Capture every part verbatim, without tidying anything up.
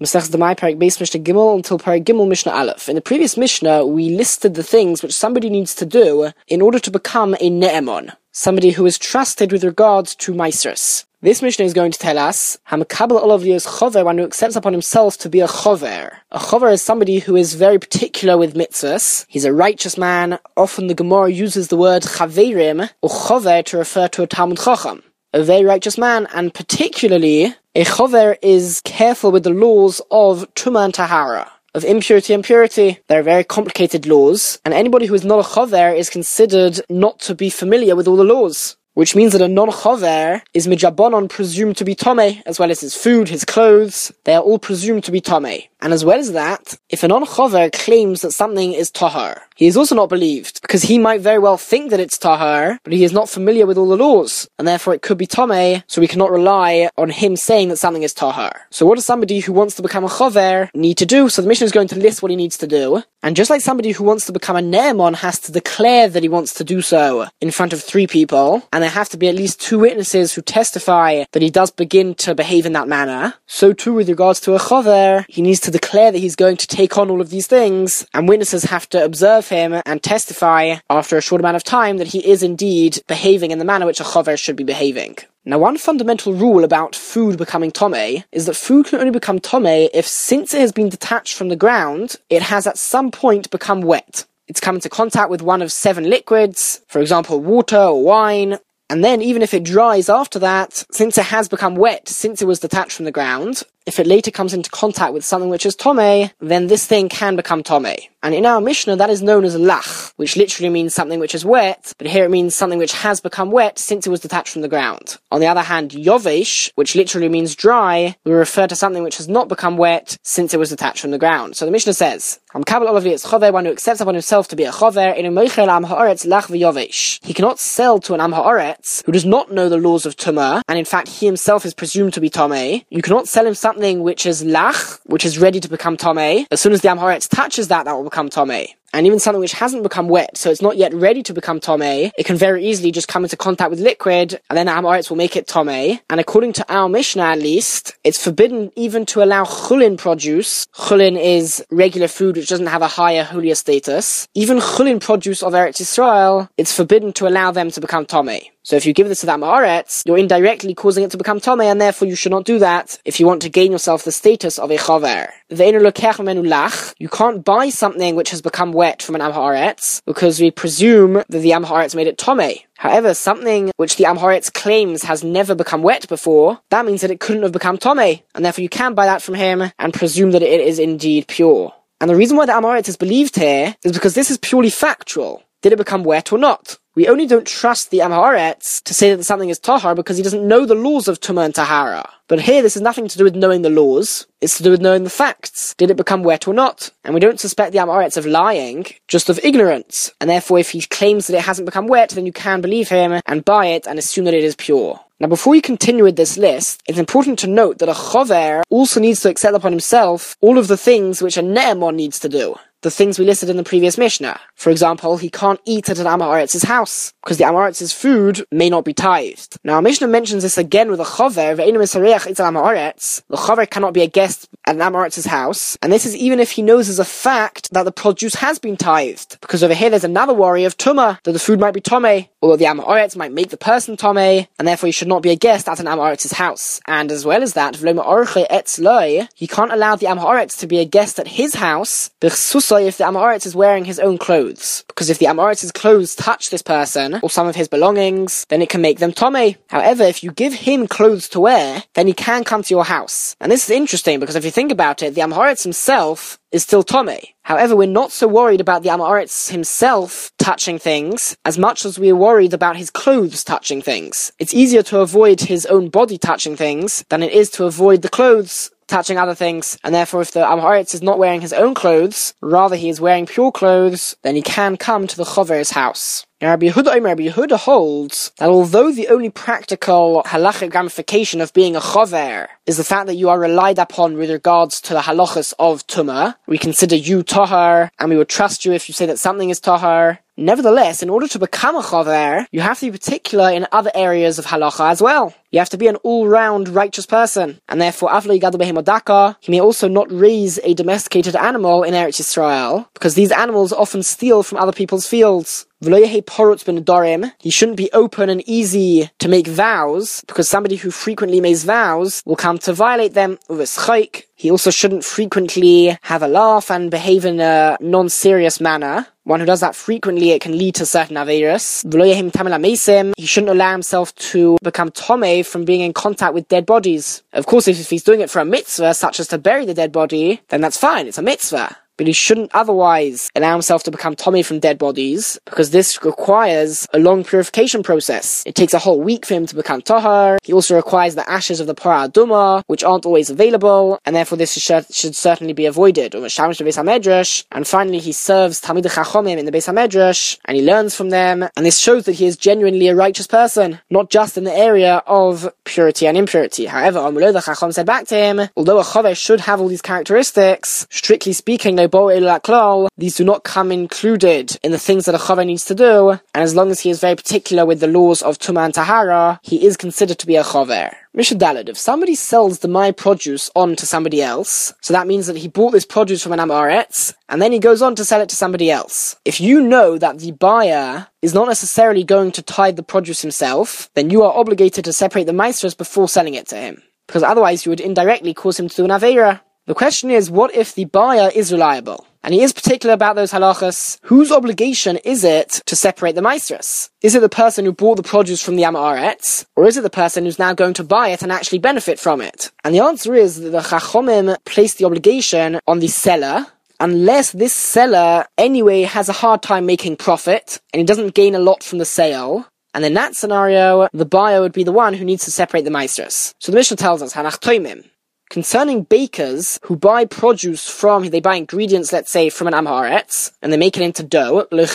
Mishnah Demai, Parak Beis, Mishnah Gimel, until Parak Gimel, Mishnah Aleph. In the previous Mishnah, we listed the things which somebody needs to do in order to become a Ne'emon, somebody who is trusted with regards to Mysris. This Mishnah is going to tell us, HaMakabal Olav Yis Chaver, one who accepts upon himself to be a Chover. A Chover is somebody who is very particular with mitzvahs. He's a righteous man. Often the Gemara uses the word Chaveirim, or Chover, to refer to a Talmud Chochem. A very righteous man, and particularly, a Chover is careful with the laws of Tuma and Tahara, of impurity and purity. They're very complicated laws, and anybody who is not a Chover is considered not to be familiar with all the laws, which means that a non-Chover is mijabonon presumed to be Tome, as well as his food, his clothes. They are all presumed to be Tome. And as well as that, if a non-Chover claims that something is Tahar, he is also not believed, because he might very well think that it's Tahar, but he is not familiar with all the laws, and therefore it could be Tome, so we cannot rely on him saying that something is Tahar. So what does somebody who wants to become a Chover need to do? So the Mishnah is going to list what he needs to do, and just like somebody who wants to become a Ne'emon has to declare that he wants to do so in front of three people, and there have to be at least two witnesses who testify that he does begin to behave in that manner, so too with regards to a Chover, he needs to to declare that he's going to take on all of these things, and witnesses have to observe him and testify after a short amount of time that he is indeed behaving in the manner which a chover should be behaving. Now, one fundamental rule about food becoming tomei is that food can only become tomei if, since it has been detached from the ground, it has at some point become wet. It's come into contact with one of seven liquids, for example water or wine, and then even if it dries after that, since it has become wet, since it was detached from the ground, if it later comes into contact with something which is Tomei, then this thing can become Tomei. And in our Mishnah, that is known as lach, which literally means something which is wet, but here it means something which has become wet since it was detached from the ground. On the other hand, yovish, which literally means dry, we refer to something which has not become wet since it was detached from the ground. So the Mishnah says, am haoretz, one who accepts upon himself to be a chover, am haoretz lach v'yovish. He cannot sell to an am haoretz who does not know the laws of Tuma, and in fact he himself is presumed to be Tomei. You cannot sell him something Something which is lach, which is ready to become Tomei. As soon as the am haoretz touches that, that will become Tomei. And even something which hasn't become wet, so it's not yet ready to become Tomei, it can very easily just come into contact with liquid, and then the am haoretz will make it Tomei. And according to our Mishnah at least, it's forbidden even to allow Chulin produce. Chulin is regular food which doesn't have a higher, holier status. Even Chulin produce of Eretz Yisrael, it's forbidden to allow them to become Tomei. So if you give this to the am haoretz, you're indirectly causing it to become Tomei, and therefore you should not do that if you want to gain yourself the status of a Chaver. You can't buy something which has become wet from an am haoretz, because we presume that the am haoretz made it Tomei. However, something which the am haoretz claims has never become wet before, that means that it couldn't have become Tomei, and therefore you can buy that from him and presume that it is indeed pure. And the reason why the am haoretz is believed here is because this is purely factual. Did it become wet or not? We only don't trust the am haoretz to say that something is Tahar because he doesn't know the laws of Tumah and Tahara. But here, this is nothing to do with knowing the laws. It's to do with knowing the facts. Did it become wet or not? And we don't suspect the am haoretz of lying, just of ignorance. And therefore, if he claims that it hasn't become wet, then you can believe him and buy it and assume that it is pure. Now, before we continue with this list, it's important to note that a chover also needs to accept upon himself all of the things which a ne'emon needs to do, the things we listed in the previous Mishnah. For example, he can't eat at an am haoretz's house, because the am haoretz's food may not be tithed. Now, our Mishnah mentions this again with a chover, ve'einu misareach itz al am haaretz. The chover cannot be a guest at an am haoretz's house, and this is even if he knows as a fact that the produce has been tithed, because over here there's another worry of Tumah, that the food might be Tomei, or that the am haoretz might make the person Tomei, and therefore he should not be a guest at an am haoretz's house. And as well as that, v'lo me'orchei etz lo, he can't allow the am haoretz to be a guest at his house, if the am haoretz is wearing his own clothes, because if the am haoretz's clothes touch this person, or some of his belongings, then it can make them Tomei. However, if you give him clothes to wear, then he can come to your house. And this is interesting, because if you think about it, the am haoretz himself is still Tomei. However, we're not so worried about the am haoretz himself touching things, as much as we're worried about his clothes touching things. It's easier to avoid his own body touching things, than it is to avoid the clothes touching other things, and therefore if the am haoretz is not wearing his own clothes, rather he is wearing pure clothes, then he can come to the chover's house. Now, Rabbi Yehuda, Rabbi Yehuda holds that although the only practical halachic ramification of being a chover is the fact that you are relied upon with regards to the halachas of Tumah, we consider you Tahar, and we would trust you if you say that something is Tahar, Nevertheless, in order to become a chover, you have to be particular in other areas of halacha as well. You have to be an all-round righteous person, and therefore, Avlo Yigadu Behem Odaka, he may also not raise a domesticated animal in Eretz Yisrael, because these animals often steal from other people's fields. V'lo Yehi Porut B'Nedarim, he shouldn't be open and easy to make vows, because somebody who frequently makes vows will come to violate them. U'V'Schaik, he also shouldn't frequently have a laugh and behave in a non-serious manner. One who does that frequently, it can lead to certain aveirus. V'lo Yehim Tamel HaMeisim, he shouldn't allow himself to become Tomei from being in contact with dead bodies. Of course, if he's doing it for a mitzvah, such as to bury the dead body, then that's fine, it's a mitzvah. But he shouldn't otherwise allow himself to become Tomei from dead bodies, because this requires a long purification process. It takes a whole week for him to become Tahar. He also requires the ashes of the Parah Tumah, which aren't always available, and therefore this should, should certainly be avoided. And finally, he serves Talmid Chochem in the Beis HaMedrash, and he learns from them, and this shows that he is genuinely a righteous person, not just in the area of purity and impurity. However, Amulod the Chacham said back to him, although a chover should have all these characteristics, strictly speaking, no these do not come included in the things that a chover needs to do, and as long as he is very particular with the laws of Tuma and Tahara, he is considered to be a chover. Mishnah Daled, if somebody sells the Demai produce on to somebody else, so that means that he bought this produce from an Am Haoretz, and then he goes on to sell it to somebody else. If you know that the buyer is not necessarily going to tithe the produce himself, then you are obligated to separate the maestress before selling it to him, because otherwise you would indirectly cause him to do an aveira. The question is, what if the buyer is reliable? And he is particular about those halachas. Whose obligation is it to separate the Mysris? Is it the person who bought the produce from the Am Haoretz? Or is it the person who's now going to buy it and actually benefit from it? And the answer is that the Chachamim place the obligation on the seller, unless this seller anyway has a hard time making profit, and he doesn't gain a lot from the sale. And in that scenario, the buyer would be the one who needs to separate the Mysris. So the Mishnah tells us, Hanach Tomim. Concerning bakers who buy produce from, they buy ingredients, let's say, from an Am Haoretz, and they make it into dough, the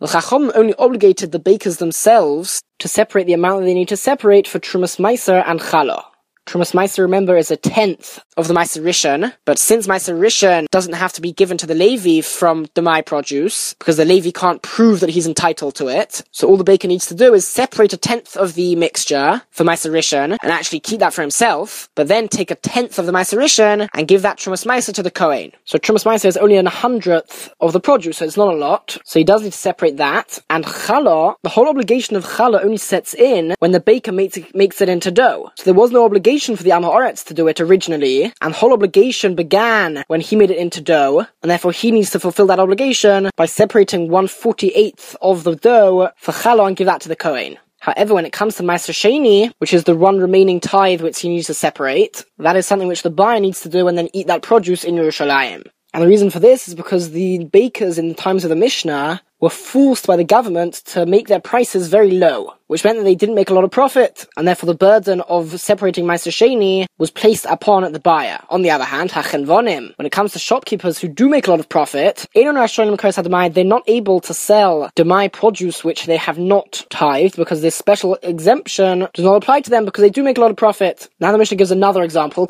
Chacham only obligated the bakers themselves to separate the amount that they need to separate for trumus meiser and chala. Trumas Maaser, remember, is a tenth of the meiseritian, but since meiseritian doesn't have to be given to the levy from Demai produce, because the levy can't prove that he's entitled to it, so all the baker needs to do is separate a tenth of the mixture for meiseritian, and actually keep that for himself, but then take a tenth of the meiseritian and give that Trumas Maaser to the Kohen. So Trumas Maaser is only a hundredth of the produce, so it's not a lot, so he does need to separate that, and chala, the whole obligation of chala only sets in when the baker makes it, makes it into dough. So there was no obligation for the Am Haoretz to do it originally, and the whole obligation began when he made it into dough, and therefore he needs to fulfill that obligation by separating one forty-eighth of the dough for challah and give that to the Kohen. However, when it comes to Maaser Sheni, which is the one remaining tithe which he needs to separate, that is something which the buyer needs to do and then eat that produce in Yerushalayim. And the reason for this is because the bakers in the times of the Mishnah were forced by the government to make their prices very low, which meant that they didn't make a lot of profit, and therefore the burden of separating Maaser Sheni was placed upon the buyer. On the other hand, hachenvonim, when it comes to shopkeepers who do make a lot of profit, they're not able to sell Demai produce which they have not tithed, because this special exemption does not apply to them because they do make a lot of profit. Now the Mishnah gives another example,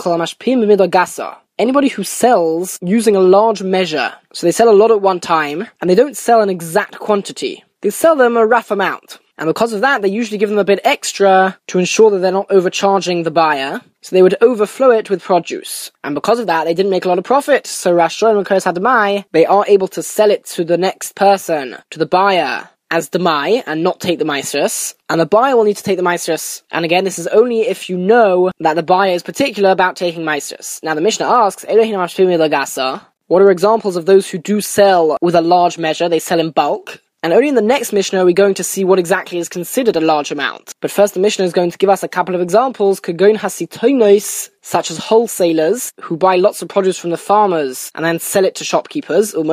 anybody who sells using a large measure, so they sell a lot at one time, and they don't sell an exact quantity. They sell them a rough amount, and because of that, they usually give them a bit extra to ensure that they're not overcharging the buyer, so they would overflow it with produce. And because of that, they didn't make a lot of profit, so Rashonim and Koros HaDemai, they are able to sell it to the next person, to the buyer, as Demai, and not take the Mysris, and the buyer will need to take the Mysris. And again, this is only if you know that the buyer is particular about taking Mysris. Now the Mishnah asks, what are examples of those who do sell with a large measure, they sell in bulk? And only in the next Mishnah are we going to see what exactly is considered a large amount. But first the Mishnah is going to give us a couple of examples, such as wholesalers who buy lots of produce from the farmers and then sell it to shopkeepers, and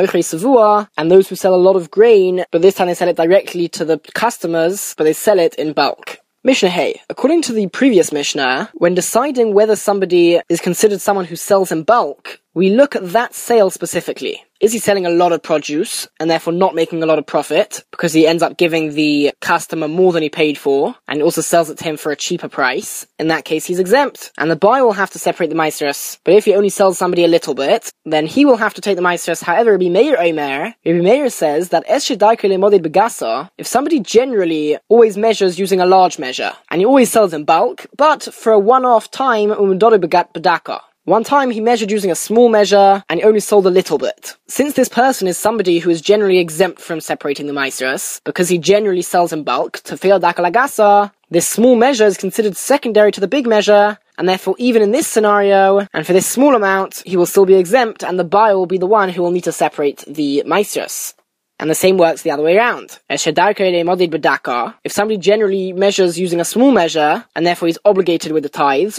those who sell a lot of grain, but this time they sell it directly to the customers, but they sell it in bulk. Mishnah Hey, according to the previous Mishnah, when deciding whether somebody is considered someone who sells in bulk, we look at that sale specifically. Is he selling a lot of produce and therefore not making a lot of profit because he ends up giving the customer more than he paid for and he also sells it to him for a cheaper price? In that case, he's exempt and the buyer will have to separate the Mysris. But if he only sells somebody a little bit, then he will have to take the Mysris. However, Rabbi Meir Omer, Rabbi Meir says that if somebody generally always measures using a large measure and he always sells in bulk, but for a one-off time, one time he measured using a small measure and he only sold a little bit. Since this person is somebody who is generally exempt from separating the Mysris, because he generally sells in bulk, to Lagasa, this small measure is considered secondary to the big measure, and therefore even in this scenario, and for this small amount, he will still be exempt, and the buyer will be the one who will need to separate the Mysris. And the same works the other way around. If somebody generally measures using a small measure, and therefore he's obligated with the tithes,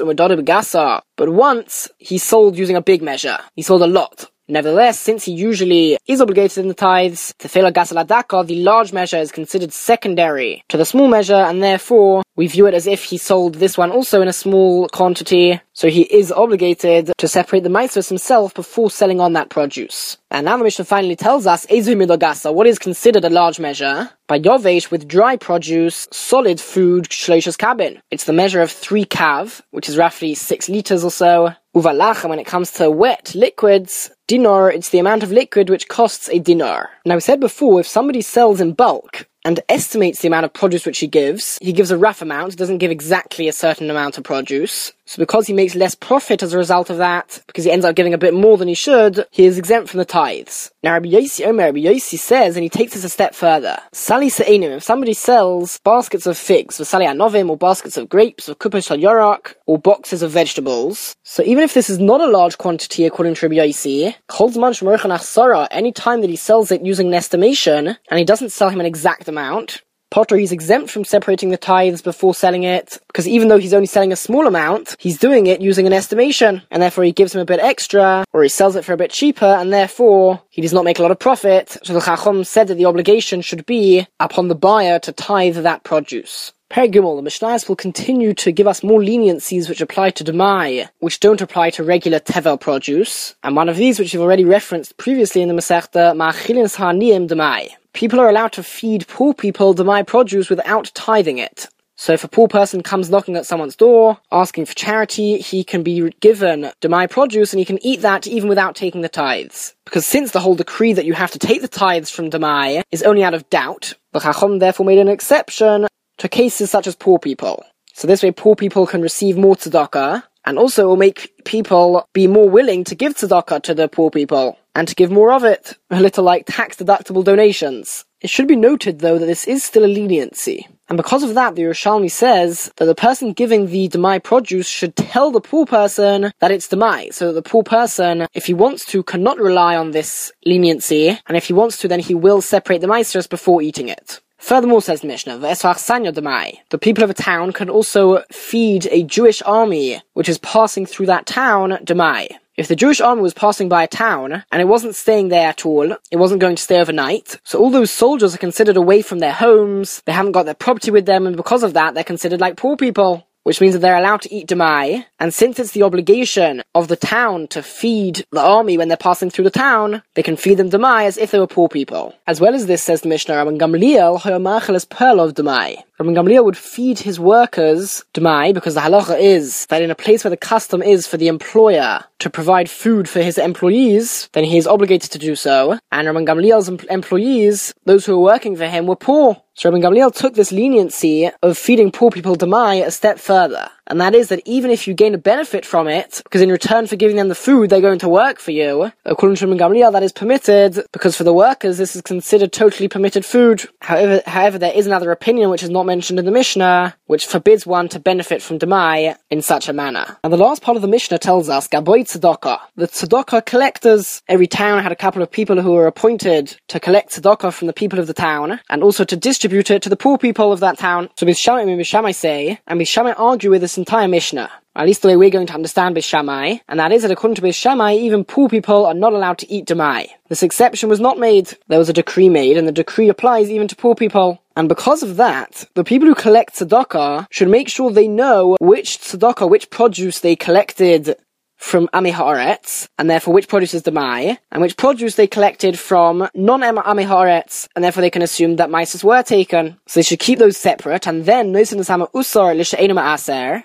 but once he sold using a big measure, he sold a lot. Nevertheless, since he usually is obligated in the tithes, the large measure is considered secondary to the small measure, and therefore we view it as if he sold this one also in a small quantity, so he is obligated to separate the Mysris himself before selling on that produce. And now the Mishnah finally tells us, what is considered a large measure? By yovish, with dry produce, solid food, shloshas kabin. It's the measure of three kav, which is roughly six liters or so. Uva lach, and when it comes to wet liquids, dinar, it's the amount of liquid which costs a dinar. Now we said before, if somebody sells in bulk and estimates the amount of produce which he gives, he gives a rough amount, doesn't give exactly a certain amount of produce. So because he makes less profit as a result of that, because he ends up giving a bit more than he should, he is exempt from the tithes. Now Rabbi Yossi Omer, Rabbi Yossi says, and he takes this a step further, Sali Se'enim, if somebody sells baskets of figs, or Sali Anovim, or baskets of grapes, or Kupas Shal Yorak, or boxes of vegetables, so even if this is not a large quantity according to Rabbi Yossi, Kol Zman Shemorech Achsara, any time that he sells it using an estimation, and he doesn't sell him an exact amount, Potter, he's exempt from separating the tithes before selling it, because even though he's only selling a small amount, he's doing it using an estimation, and therefore he gives him a bit extra, or he sells it for a bit cheaper, and therefore he does not make a lot of profit, so the Chacham said that the obligation should be upon the buyer to tithe that produce. Perigimel, the Mishnayos will continue to give us more leniencies which apply to Demai, which don't apply to regular Tevel produce, and one of these which we've already referenced previously in the Masechta, Ma'achilin S'haniyim Demai. People are allowed to feed poor people Demai produce without tithing it. So if a poor person comes knocking at someone's door, asking for charity, he can be given Demai produce and he can eat that even without taking the tithes. Because since the whole decree that you have to take the tithes from Demai is only out of doubt, the Chacham therefore made an exception to cases such as poor people. So this way poor people can receive more tzedakah, and also will make people be more willing to give tzedakah to the poor people, and to give more of it, a little like tax-deductible donations. It should be noted, though, that this is still a leniency. And because of that, the Yerushalmi says that the person giving the Demai produce should tell the poor person that it's Demai, so that the poor person, if he wants to, cannot rely on this leniency, and if he wants to, then he will separate the Mysris before eating it. Furthermore, says the Mishnah, the people of a town can also feed a Jewish army which is passing through that town Demai. If the Jewish army was passing by a town, and it wasn't staying there at all, it wasn't going to stay overnight, so all those soldiers are considered away from their homes, they haven't got their property with them, and because of that, they're considered like poor people, which means that they're allowed to eat Demai, and since it's the obligation of the town to feed the army when they're passing through the town, they can feed them Demai as if they were poor people. As well as this, says the Mishnah, Rabban Gamliel hoya ma'acheles perlov Demai. Rabban Gamliel would feed his workers Demai, because the halacha is that in a place where the custom is for the employer to provide food for his employees, then he is obligated to do so, and Rabban Gamliel's em- employees, those who were working for him, were poor. So Rabban Gamliel took this leniency of feeding poor people Demai a step further. And that is that even if you gain a benefit from it, because in return for giving them the food, they're going to work for you, according to Rabban Gamliel, that is permitted, because for the workers, this is considered totally permitted food. However, however, there is another opinion which is not mentioned in the Mishnah, which forbids one to benefit from Demai in such a manner. And the last part of the Mishnah tells us, Gaboi Tzedakah. The Tzedakah collectors, every town had a couple of people who were appointed to collect Tzedakah from the people of the town, and also to distribute it to the poor people of that town. So Bishamai and Bishamai say, and Bishamai argue with this entire Mishnah, at least the way we're going to understand Beis Shammai, and that is that according to Beis Shammai, even poor people are not allowed to eat Demai. This exception was not made. There was a decree made, and the decree applies even to poor people. And because of that, the people who collect tzedakah should make sure they know which tzedakah, which produce they collected from am haoretz, and therefore which produce is Demai, and which produce they collected from non-am haoretz, and therefore they can assume that Mysris were taken. So they should keep those separate, and then they should give the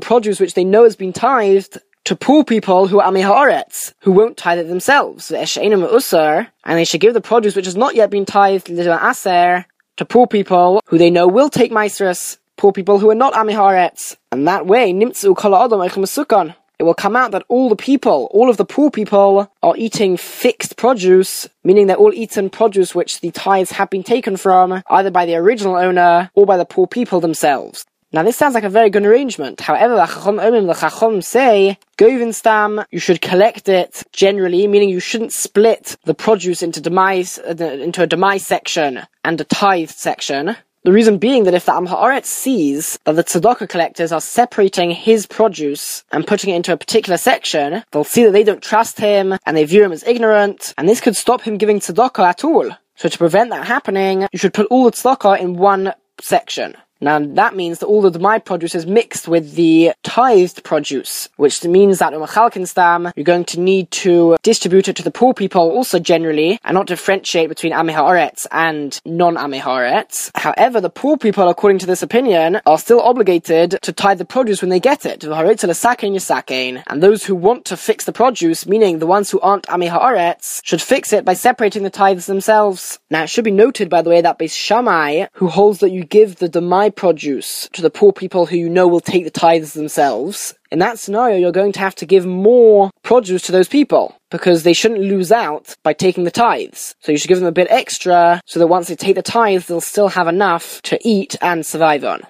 produce which they know has been tithed to poor people who are am haoretz, who won't tithe it themselves, and they should give the produce which has not yet been tithed to poor people who they know will take Mysris, poor people who are not am haoretz, and that way it will come out that all the people, all of the poor people, are eating fixed produce, meaning they're all eaten produce which the tithes have been taken from, either by the original owner or by the poor people themselves. Now this sounds like a very good arrangement. However, the Chacham Omim, the Chacham say, Govenstam, you should collect it generally, meaning you shouldn't split the produce into demise, uh, into a demise section and a tithe section. The reason being that if the Am Haaretz sees that the tzedakah collectors are separating his produce and putting it into a particular section, they'll see that they don't trust him and they view him as ignorant, and this could stop him giving tzedakah at all. So to prevent that happening, you should put all the tzedakah in one section. Now that means that all the Demai produce is mixed with the tithed produce, which means that Umachalkinstam, you're going to need to distribute it to the poor people also generally, and not differentiate between Am Haaretz and non-Am Haaretz. However, the poor people, according to this opinion, are still obligated to tithe the produce when they get it. And those who want to fix the produce, meaning the ones who aren't Am Haaretz, should fix it by separating the tithes themselves. Now it should be noted, by the way, that Beis Shammai, who holds that you give the Demai produce to the poor people who you know will take the tithes themselves, in that scenario you're going to have to give more produce to those people, because they shouldn't lose out by taking the tithes. So you should give them a bit extra, so that once they take the tithes they'll still have enough to eat and survive on.